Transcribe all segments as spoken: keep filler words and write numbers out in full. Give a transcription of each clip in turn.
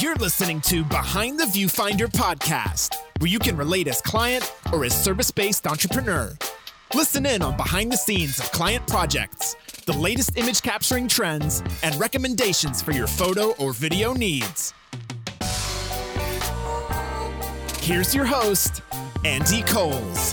You're listening to Behind the Viewfinder podcast, where you can relate as client or as service-based entrepreneur. Listen in on behind the scenes of client projects, the latest image capturing trends, and recommendations for your photo or video needs. Here's your host, Andy Coles.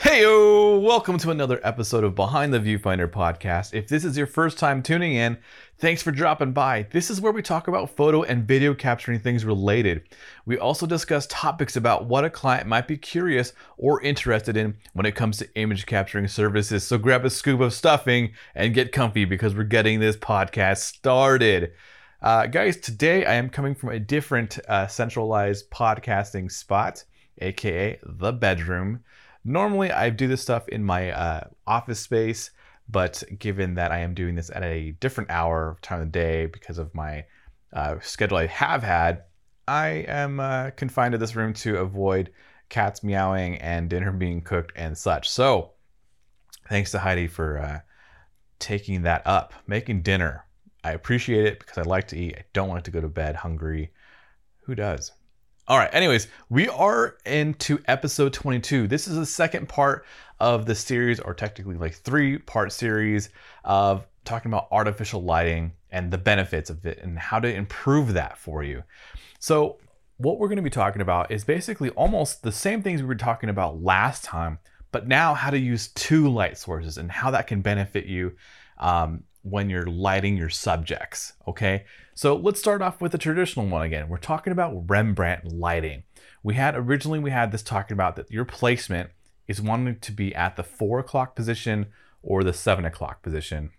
Hey-o! Welcome to another episode of Behind the Viewfinder podcast. If this is your first time tuning in, thanks for dropping by. This is where we talk about photo and video capturing things related. We also discuss topics about what a client might be curious or interested in when it comes to image capturing services. So grab a scoop of stuffing and get comfy because we're getting this podcast started. Uh, guys, today I am coming from a different uh, centralized podcasting spot, aka the bedroom. Normally, I do this stuff in my uh, office space, but given that I am doing this at a different hour of time of the day because of my uh, schedule I have had, I am uh, confined to this room to avoid cats meowing and dinner being cooked and such. So thanks to Heidi for uh, taking that up, making dinner. I appreciate it because I like to eat. I don't want to go to bed hungry. Who does? All right, anyways, we are into episode twenty-two. This is the second part of the series, or technically like three-part series of talking about artificial lighting and the benefits of it and how to improve that for you. So what we're going to be talking about is basically almost the same things we were talking about last time, but now how to use two light sources and how that can benefit you um, when you're lighting your subjects, okay? So let's start off with the traditional one again. We're talking about Rembrandt lighting. We had originally, we had this talking about that your placement is wanting to be at the four o'clock position or the seven o'clock position.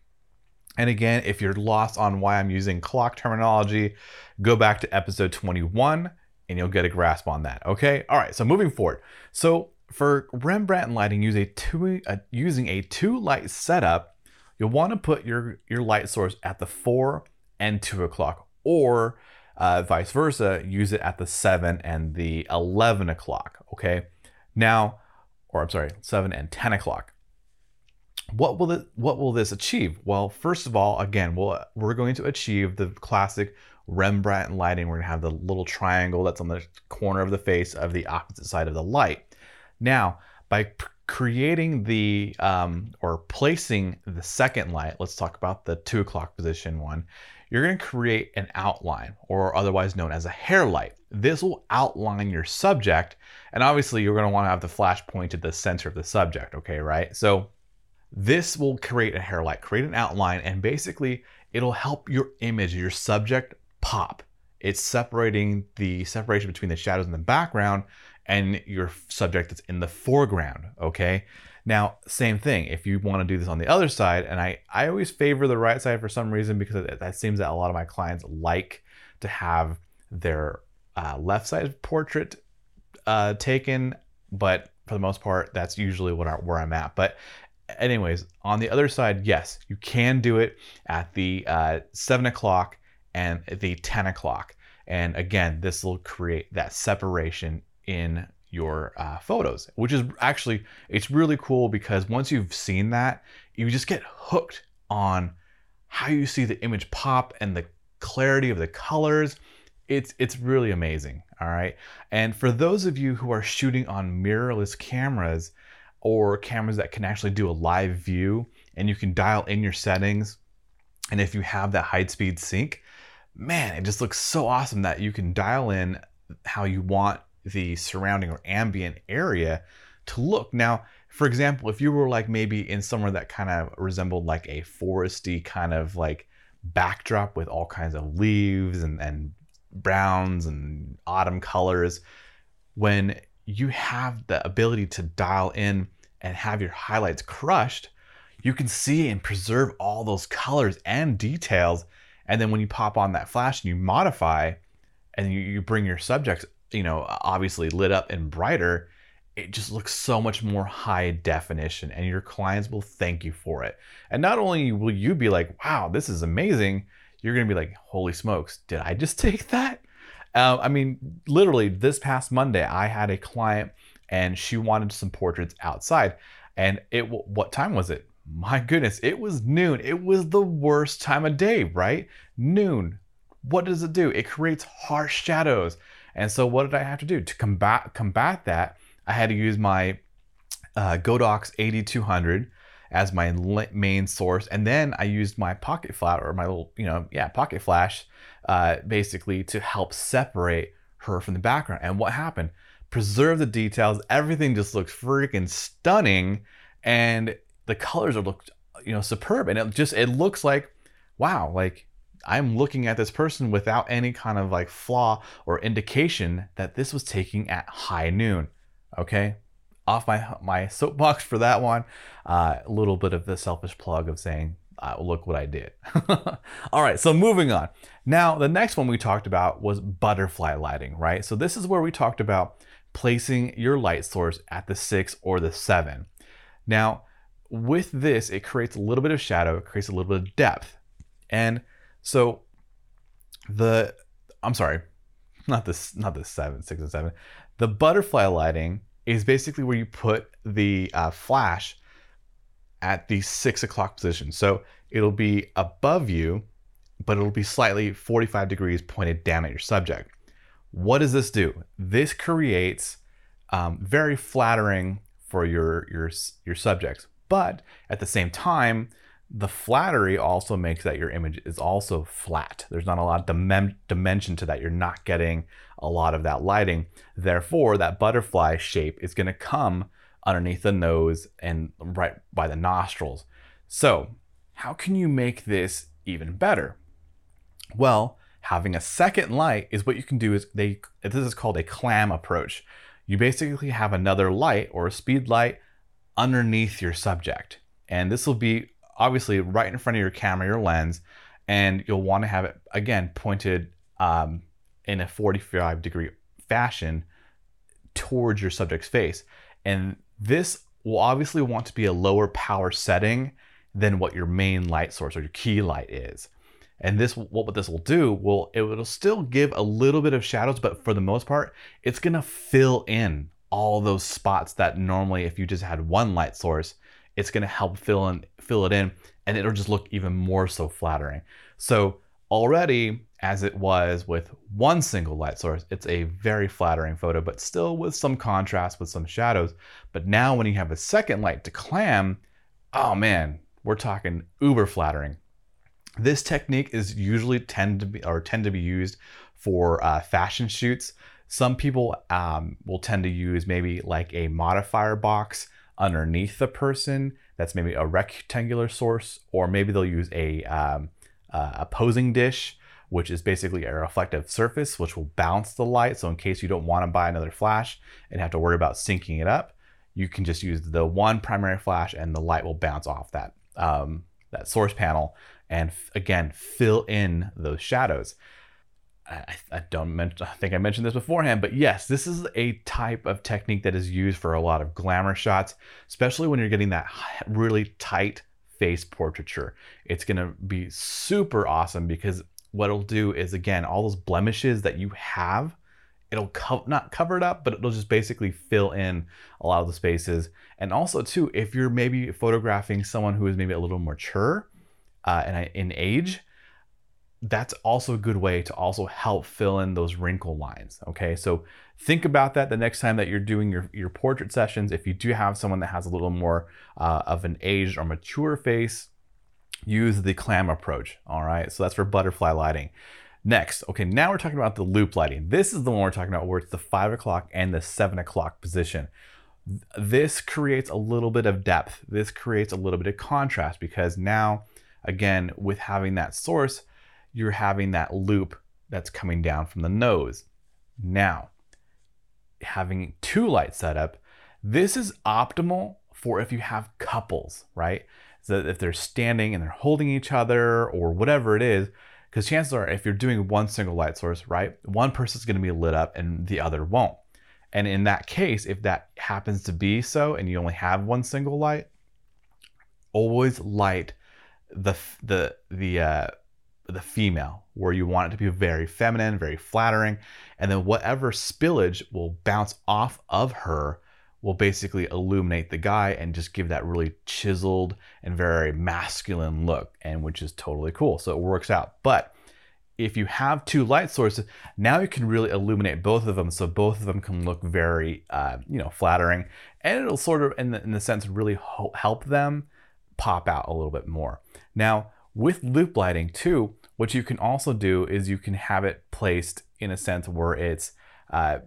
And again, if you're lost on why I'm using clock terminology, go back to episode twenty-one and you'll get a grasp on that, okay? All right, so moving forward. So for Rembrandt lighting, use a two, uh, using a two light setup, you'll want to put your, your light source at the four and two o'clock, or uh, vice versa, use it at the seven and the eleven o'clock, okay? Now, or I'm sorry, seven and ten o'clock. What will it, what will this achieve? Well, first of all, again, we'll, we're going to achieve the classic Rembrandt lighting. We're gonna have the little triangle that's on the corner of the face of the opposite side of the light. Now, by creating the um, or placing the second light, let's talk about the two o'clock position one, you're going to create an outline, or otherwise known as a hair light. This will outline your subject, and obviously you're going to want to have the flash point at the center of the subject, okay, right? So this will create a hair light, create an outline, and basically it'll help your image, your subject pop. It's separating the separation between the shadows in the background and your subject that's in the foreground, okay? Now, same thing, if you wanna do this on the other side, and I, I always favor the right side for some reason because that seems that a lot of my clients like to have their uh, left side portrait uh, taken, but for the most part, that's usually what I, where I'm at. But anyways, on the other side, yes, you can do it at the uh, seven o'clock and the ten o'clock. And again, this will create that separation in your uh, photos, which is actually, it's really cool because once you've seen that, you just get hooked on how you see the image pop and the clarity of the colors. It's it's really amazing, all right? And for those of you who are shooting on mirrorless cameras or cameras that can actually do a live view and you can dial in your settings, and if you have that high speed sync, man, it just looks so awesome that you can dial in how you want the surrounding or ambient area to look. Now, for example, if you were like maybe in somewhere that kind of resembled like a foresty kind of like backdrop with all kinds of leaves and, and browns and autumn colors, when you have the ability to dial in and have your highlights crushed, you can see and preserve all those colors and details. And then when you pop on that flash and you modify and you, you bring your subjects, you know, obviously lit up and brighter, it just looks so much more high definition, and your clients will thank you for it. And not only will you be like, wow, this is amazing, you're gonna be like, holy smokes, did I just take that? Uh, I mean, literally this past Monday, I had a client and she wanted some portraits outside, and it, what time was it? My goodness, it was noon. It was the worst time of day, right? Noon. What does it do? It creates harsh shadows. And so what did I have to do? To combat combat that, I had to use my uh, Godox eighty-two hundred as my main source. And then I used my pocket flash, or my little, you know, yeah, pocket flash, uh, basically to help separate her from the background. And what happened? Preserve the details. Everything just looks freaking stunning. And the colors are looked, you know, superb. And it just, it looks like, wow, like, I'm looking at this person without any kind of like flaw or indication that this was taking at high noon. Okay, off my my soapbox for that one. Uh, a little bit of the selfish plug of saying, uh, look what I did. All right, so moving on. Now, the next one we talked about was butterfly lighting, right? So this is where we talked about placing your light source at the six or the seven. Now, with this, it creates a little bit of shadow, it creates a little bit of depth. And so the, I'm sorry, not this, not the seven, six and seven. The butterfly lighting is basically where you put the uh, flash at the six o'clock position. So it'll be above you, but it'll be slightly forty-five degrees pointed down at your subject. What does this do? This creates um, very flattering for your, your, your subjects, but at the same time, the flattery also makes that your image is also flat. There's not a lot of dim- dimension to that. You're not getting a lot of that lighting. Therefore, that butterfly shape is gonna come underneath the nose and right by the nostrils. So how can you make this even better? Well, having a second light is what you can do. Is they, this is called a clam approach. You basically have another light or a speed light underneath your subject. And this will be obviously right in front of your camera, your lens, and you'll want to have it again pointed um, in a forty-five degree fashion towards your subject's face. And this will obviously want to be a lower power setting than what your main light source or your key light is. And this, what this will do, will it will still give a little bit of shadows, but for the most part, it's going to fill in all those spots that normally, if you just had one light source, it's going to help fill in, fill it in, and it'll just look even more so flattering. So already, as it was with one single light source, it's a very flattering photo, but still with some contrast, with some shadows. But now when you have a second light to clam, oh man, we're talking uber flattering. This technique is usually tend to be or tend to be used for uh, fashion shoots. Some people um, will tend to use maybe like a modifier box underneath the person. That's maybe a rectangular source, or maybe they'll use a um, uh, a posing dish, which is basically a reflective surface, which will bounce the light. So in case you don't want to buy another flash and have to worry about syncing it up, you can just use the one primary flash and the light will bounce off that, um, that source panel. And f- again, fill in those shadows. I, I don't mention, I think I mentioned this beforehand, but yes, this is a type of technique that is used for a lot of glamour shots, especially when you're getting that really tight face portraiture. It's going to be super awesome because what it'll do is, again, all those blemishes that you have, it'll co- not cover it up, but it'll just basically fill in a lot of the spaces. And also too, if you're maybe photographing someone who is maybe a little mature uh, and in age, that's also a good way to also help fill in those wrinkle lines, okay? So think about that the next time that you're doing your, your portrait sessions. If you do have someone that has a little more uh, of an aged or mature face, use the clam approach, all right? So that's for butterfly lighting. Next, okay, now we're talking about the loop lighting. This is the one we're talking about where it's the five o'clock and the seven o'clock position. This creates a little bit of depth. This creates a little bit of contrast because now, again, with having that source, you're having that loop that's coming down from the nose. Now, having two light setup, this is optimal for if you have couples, right? So if they're standing and they're holding each other or whatever it is, because chances are if you're doing one single light source, right? One person's gonna be lit up and the other won't. And in that case, if that happens to be so and you only have one single light, always light the, the, the, uh, the female, where you want it to be very feminine, very flattering, and then whatever spillage will bounce off of her will basically illuminate the guy and just give that really chiseled and very masculine look, and which is totally cool. So it works out. But if you have two light sources, now you can really illuminate both of them. So both of them can look very, uh, you know, flattering, and it'll sort of, in the, in the sense, really ho- help them pop out a little bit more. Now with loop lighting too, what you can also do is you can have it placed in a sense where it's uh,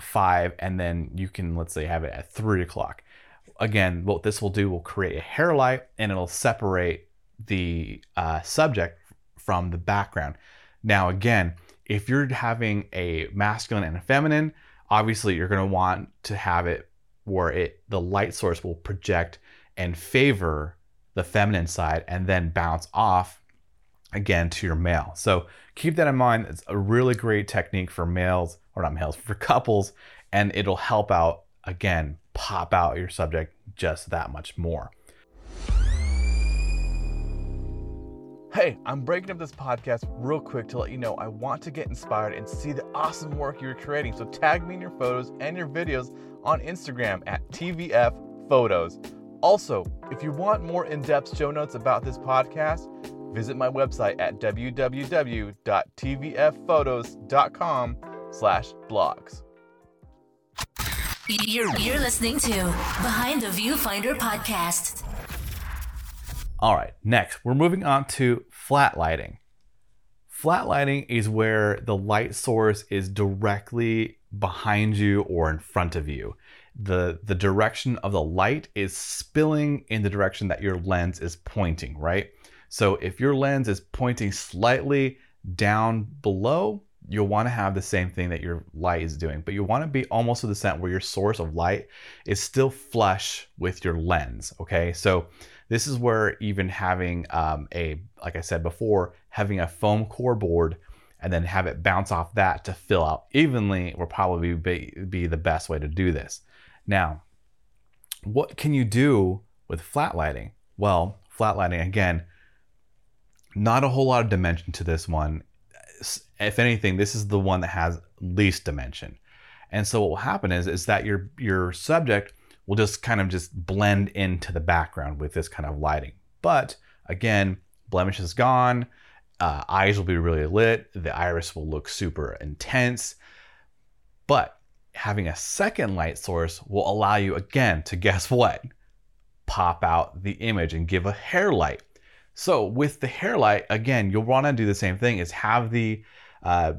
five, and then you can, let's say, have it at three o'clock. Again, what this will do will create a hair light, and it'll separate the uh, subject from the background. Now, again, if you're having a masculine and a feminine, obviously you're going to want to have it where it the light source will project and favor the feminine side, and then bounce off again to your male. So keep that in mind. It's a really great technique for males, or not males, for couples, and it'll help out, again, pop out your subject just that much more. Hey, I'm breaking up this podcast real quick to let you know I want to get inspired and see the awesome work you're creating. So tag me in your photos and your videos on Instagram at T V F Photos. Also, if you want more in-depth show notes about this podcast, visit my website at w w w dot t v f photos dot com slash blogs. You're, you're listening to Behind the Viewfinder podcast. All right, next, we're moving on to flat lighting. Flat lighting is where the light source is directly behind you or in front of you. The, the direction of the light is spilling in the direction that your lens is pointing, right? So if your lens is pointing slightly down below, you'll want to have the same thing that your light is doing, but you want to be almost to the center where your source of light is still flush with your lens, okay? So this is where even having um, a, like I said before, having a foam core board and then have it bounce off that to fill out evenly will probably be, be the best way to do this. Now, what can you do with flat lighting? Well, flat lighting, again, not a whole lot of dimension to this one. If anything, this is the one that has least dimension. And so what will happen is, is that your, your subject will just kind of just blend into the background with this kind of lighting. But again, blemish is gone. Uh, eyes will be really lit. The iris will look super intense. But having a second light source will allow you, again, to guess what? Pop out the image and give a hair light. So with the hair light, again, you'll want to do the same thing, is have the, uh,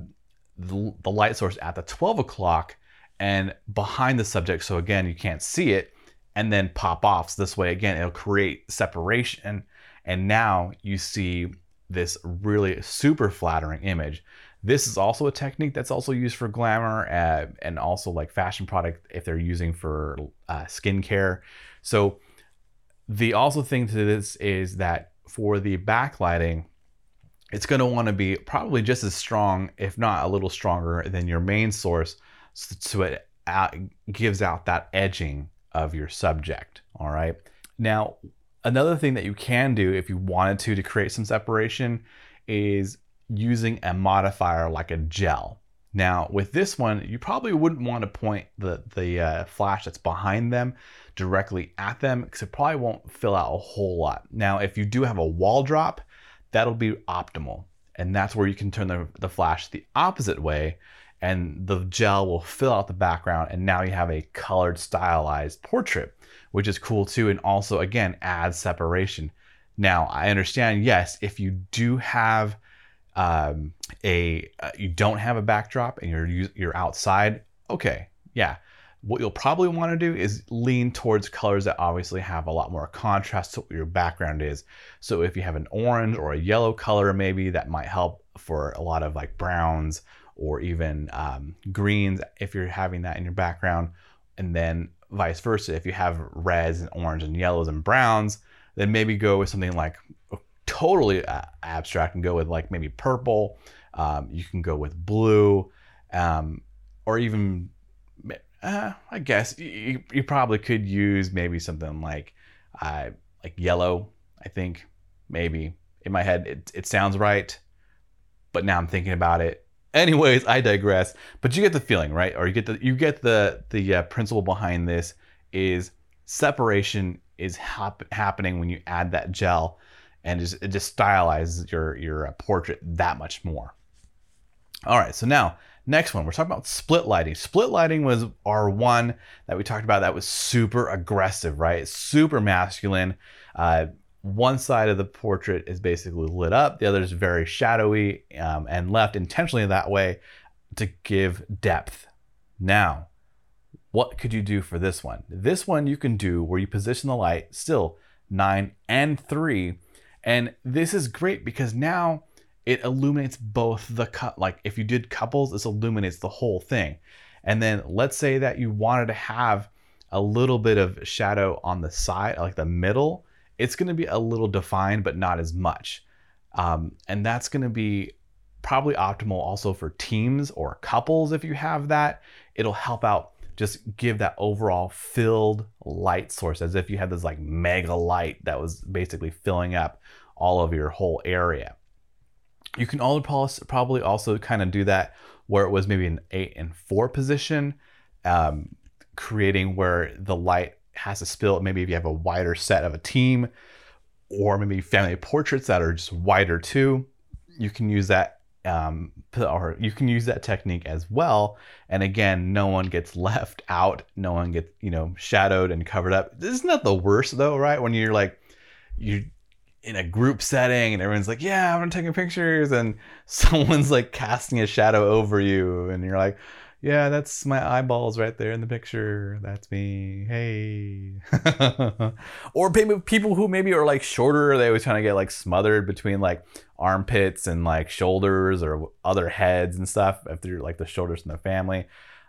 the the light source at the twelve o'clock and behind the subject. So again, you can't see it, and then pop off. So this way, again, it'll create separation. And now you see this really super flattering image. This is also a technique that's also used for glamour uh, and also like fashion product if they're using for uh, skincare. So the also thing to this is that for the backlighting, it's going to want to be probably just as strong, if not a little stronger than your main source, so it out, gives out that edging of your subject. All right. Now, another thing that you can do if you wanted to to create some separation is using a modifier like a gel. Now, with this one, you probably wouldn't want to point the, the uh, flash that's behind them directly at them, because it probably won't fill out a whole lot. Now, if you do have a wall drop, that'll be optimal. And that's where you can turn the, the flash the opposite way, and the gel will fill out the background, and now you have a colored, stylized portrait, which is cool too, and also, again, adds separation. Now, I understand, yes, if you do have Um, a uh, you don't have a backdrop and you're you're outside, okay, yeah. What you'll probably want to do is lean towards colors that obviously have a lot more contrast to what your background is. So if you have an orange or a yellow color, maybe that might help for a lot of like browns or even um, greens if you're having that in your background, and then vice versa. If you have reds and orange and yellows and browns, then maybe go with something like totally uh, abstract and go with like maybe purple. Um, you can go with blue, um, or even, uh, I guess you, you probably could use maybe something like, uh, like yellow. I think maybe in my head, it, it sounds right, but now I'm thinking about it. Anyways, I digress, but you get the feeling, right? Or you get the you get the the uh, principle behind this is separation is hap happening when you add that gel, and just, it just stylizes your your uh, portrait that much more. All right, so now next one, we're talking about split lighting. Split lighting was our one that we talked about that was super aggressive, right? It's super masculine. Uh, One side of the portrait is basically lit up, the other is very shadowy um, and left intentionally that way to give depth. Now, what could you do for this one? This one you can do where you position the light still nine and three. And this is great because now it illuminates both the cut. Like if you did couples, this illuminates the whole thing. And then let's say that you wanted to have a little bit of shadow on the side, like the middle. It's going to be a little defined, but not as much. Um, and that's going to be probably optimal also for teams or couples. If you have that, it'll help out. Just give that overall filled light source as if you had this like mega light that was basically filling up all of your whole area. You can all probably also kind of do that where it was maybe an eight and four position, um, creating where the light has to spill. Maybe if you have a wider set of a team or maybe family portraits that are just wider too, you can use that um, or you can use that technique as well. And again, no one gets left out. No one gets, you know, shadowed and covered up. This is not the worst though, right? When you're like, you're in a group setting and everyone's like, yeah, I'm taking pictures. And someone's like casting a shadow over you. And you're like, yeah, that's my eyeballs right there in the picture. That's me. Hey. Or maybe people who maybe are like shorter, they always kind of get like smothered between like armpits and like shoulders or other heads and stuff. If they're like the shoulders in the family,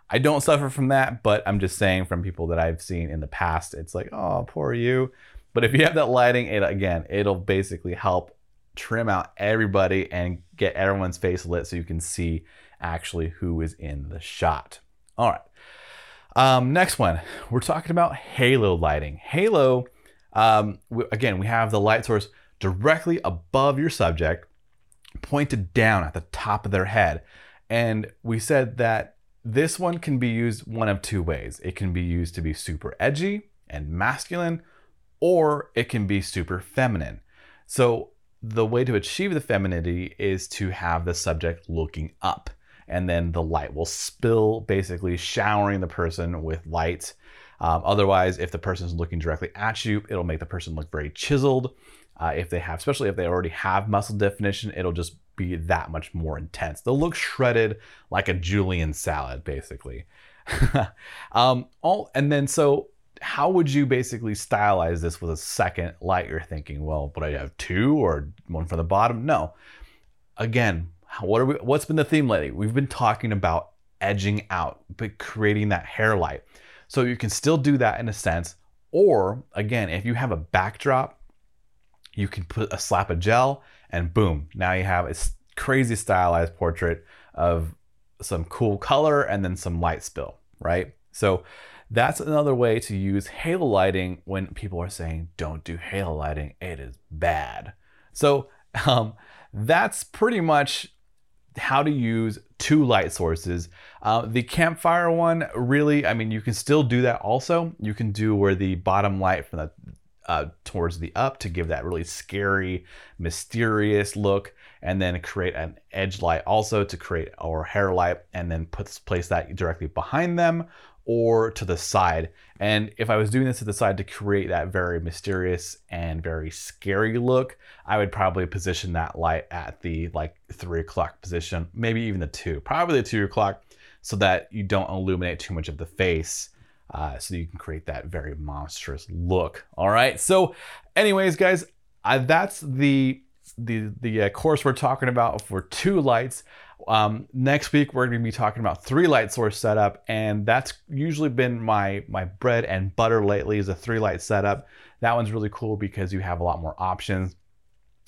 I don't suffer from that, but I'm just saying from people that I've seen in the past, it's like, oh, poor you. But if you have that lighting, it again, it'll basically help trim out everybody and get everyone's face lit so you can see actually who is in the shot. All right. Um, next one, we're talking about halo lighting. Halo, um, we, again, we have the light source directly above your subject, pointed down at the top of their head. And we said that this one can be used one of two ways. It can be used to be super edgy and masculine, or it can be super feminine. So the way to achieve the femininity is to have the subject looking up. And then the light will spill, basically showering the person with light. Um, otherwise, if the person's looking directly at you, it'll make the person look very chiseled. Uh, if they have, especially if they already have muscle definition, it'll just be that much more intense. They'll look shredded like a julienne salad, basically. um, all, and then so how would you basically stylize this with a second light? You're thinking, well, would I have two or one from the bottom? No. Again, What are we, what's been the theme lately? We've been talking about edging out, but creating that hair light. So you can still do that in a sense. Or again, if you have a backdrop, you can put a slap of gel and boom, now you have a crazy stylized portrait of some cool color and then some light spill, right? So that's another way to use halo lighting when people are saying, don't do halo lighting, it is bad. So um, that's pretty much how to use two light sources. Uh, the campfire one, really, I mean, you can still do that also. You can do where the bottom light from the uh, towards the up to give that really scary, mysterious look, and then create an edge light also to create our hair light, and then put, place that directly behind them or to the side. And if I was doing this to the side to create that very mysterious and very scary look, I would probably position that light at the like three o'clock position, maybe even the two, probably the two o'clock, so that you don't illuminate too much of the face. Uh, so you can create that very monstrous look. All right. So anyways, guys, I, that's the, the, the uh, course we're talking about for two lights. Um, next week, we're going to be talking about three light source setup, and that's usually been my, my bread and butter lately is a three light setup. That one's really cool because you have a lot more options.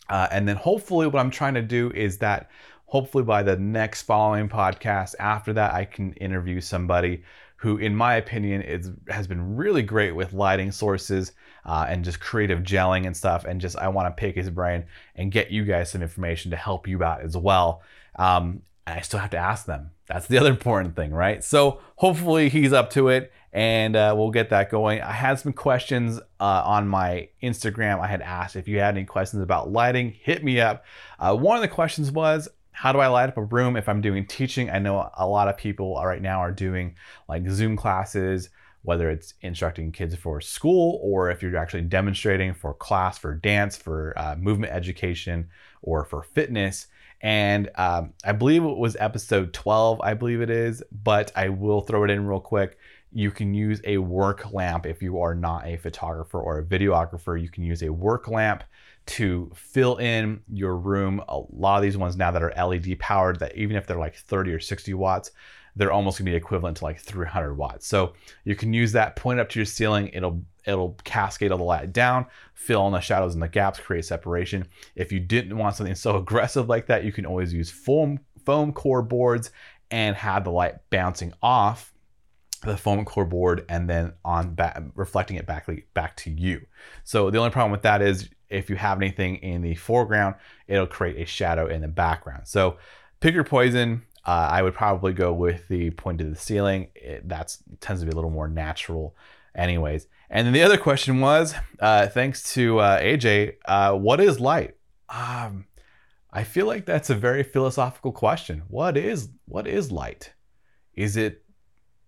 Uh, and then hopefully what I'm trying to do is that hopefully by the next following podcast after that, I can interview somebody who, in my opinion, is, has been really great with lighting sources uh, and just creative gelling and stuff. And just, I want to pick his brain and get you guys some information to help you out as well. Um, I still have to ask them. That's the other important thing, right? So hopefully he's up to it, and uh, we'll get that going. I had some questions uh, on my Instagram. I had asked if you had any questions about lighting, hit me up. Uh, one of the questions was, how do I light up a room if I'm doing teaching? I know a lot of people right now are doing like Zoom classes, whether it's instructing kids for school or if you're actually demonstrating for class, for dance, for uh, movement education, or for fitness. And um, I believe it was episode twelve, I believe it is, but I will throw it in real quick. You can use a work lamp if you are not a photographer or a videographer. You can use a work lamp to fill in your room. A lot of these ones now that are L E D powered, that even if they're like thirty or sixty watts, they're almost gonna be equivalent to like three hundred watts. So you can use that, point it up to your ceiling, it'll it'll cascade all the light down, fill in the shadows and the gaps, create separation. If you didn't want something so aggressive like that, you can always use foam, foam core boards and have the light bouncing off the foam core board and then on back, reflecting it back, back to you. So the only problem with that is if you have anything in the foreground, it'll create a shadow in the background. So pick your poison. Uh, I would probably go with the point to the ceiling. It, that's tends to be a little more natural anyways. And then the other question was, uh, thanks to uh, A J, uh, what is light? Um, I feel like that's a very philosophical question. What is, what is light? Is it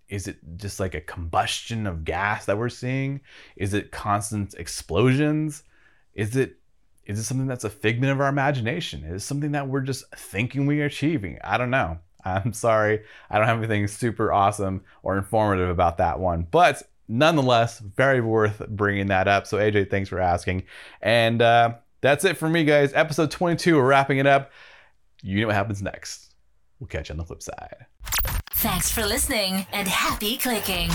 Is it just like a combustion of gas that we're seeing? Is it constant explosions? Is it is it something that's a figment of our imagination? Is it something that we're just thinking we are achieving? I don't know. I'm sorry. I don't have anything super awesome or informative about that one, but nonetheless, very worth bringing that up. So A J, thanks for asking. And uh, that's it for me, guys. Episode twenty-two, we're wrapping it up. You know what happens next. We'll catch you on the flip side. Thanks for listening and happy clicking.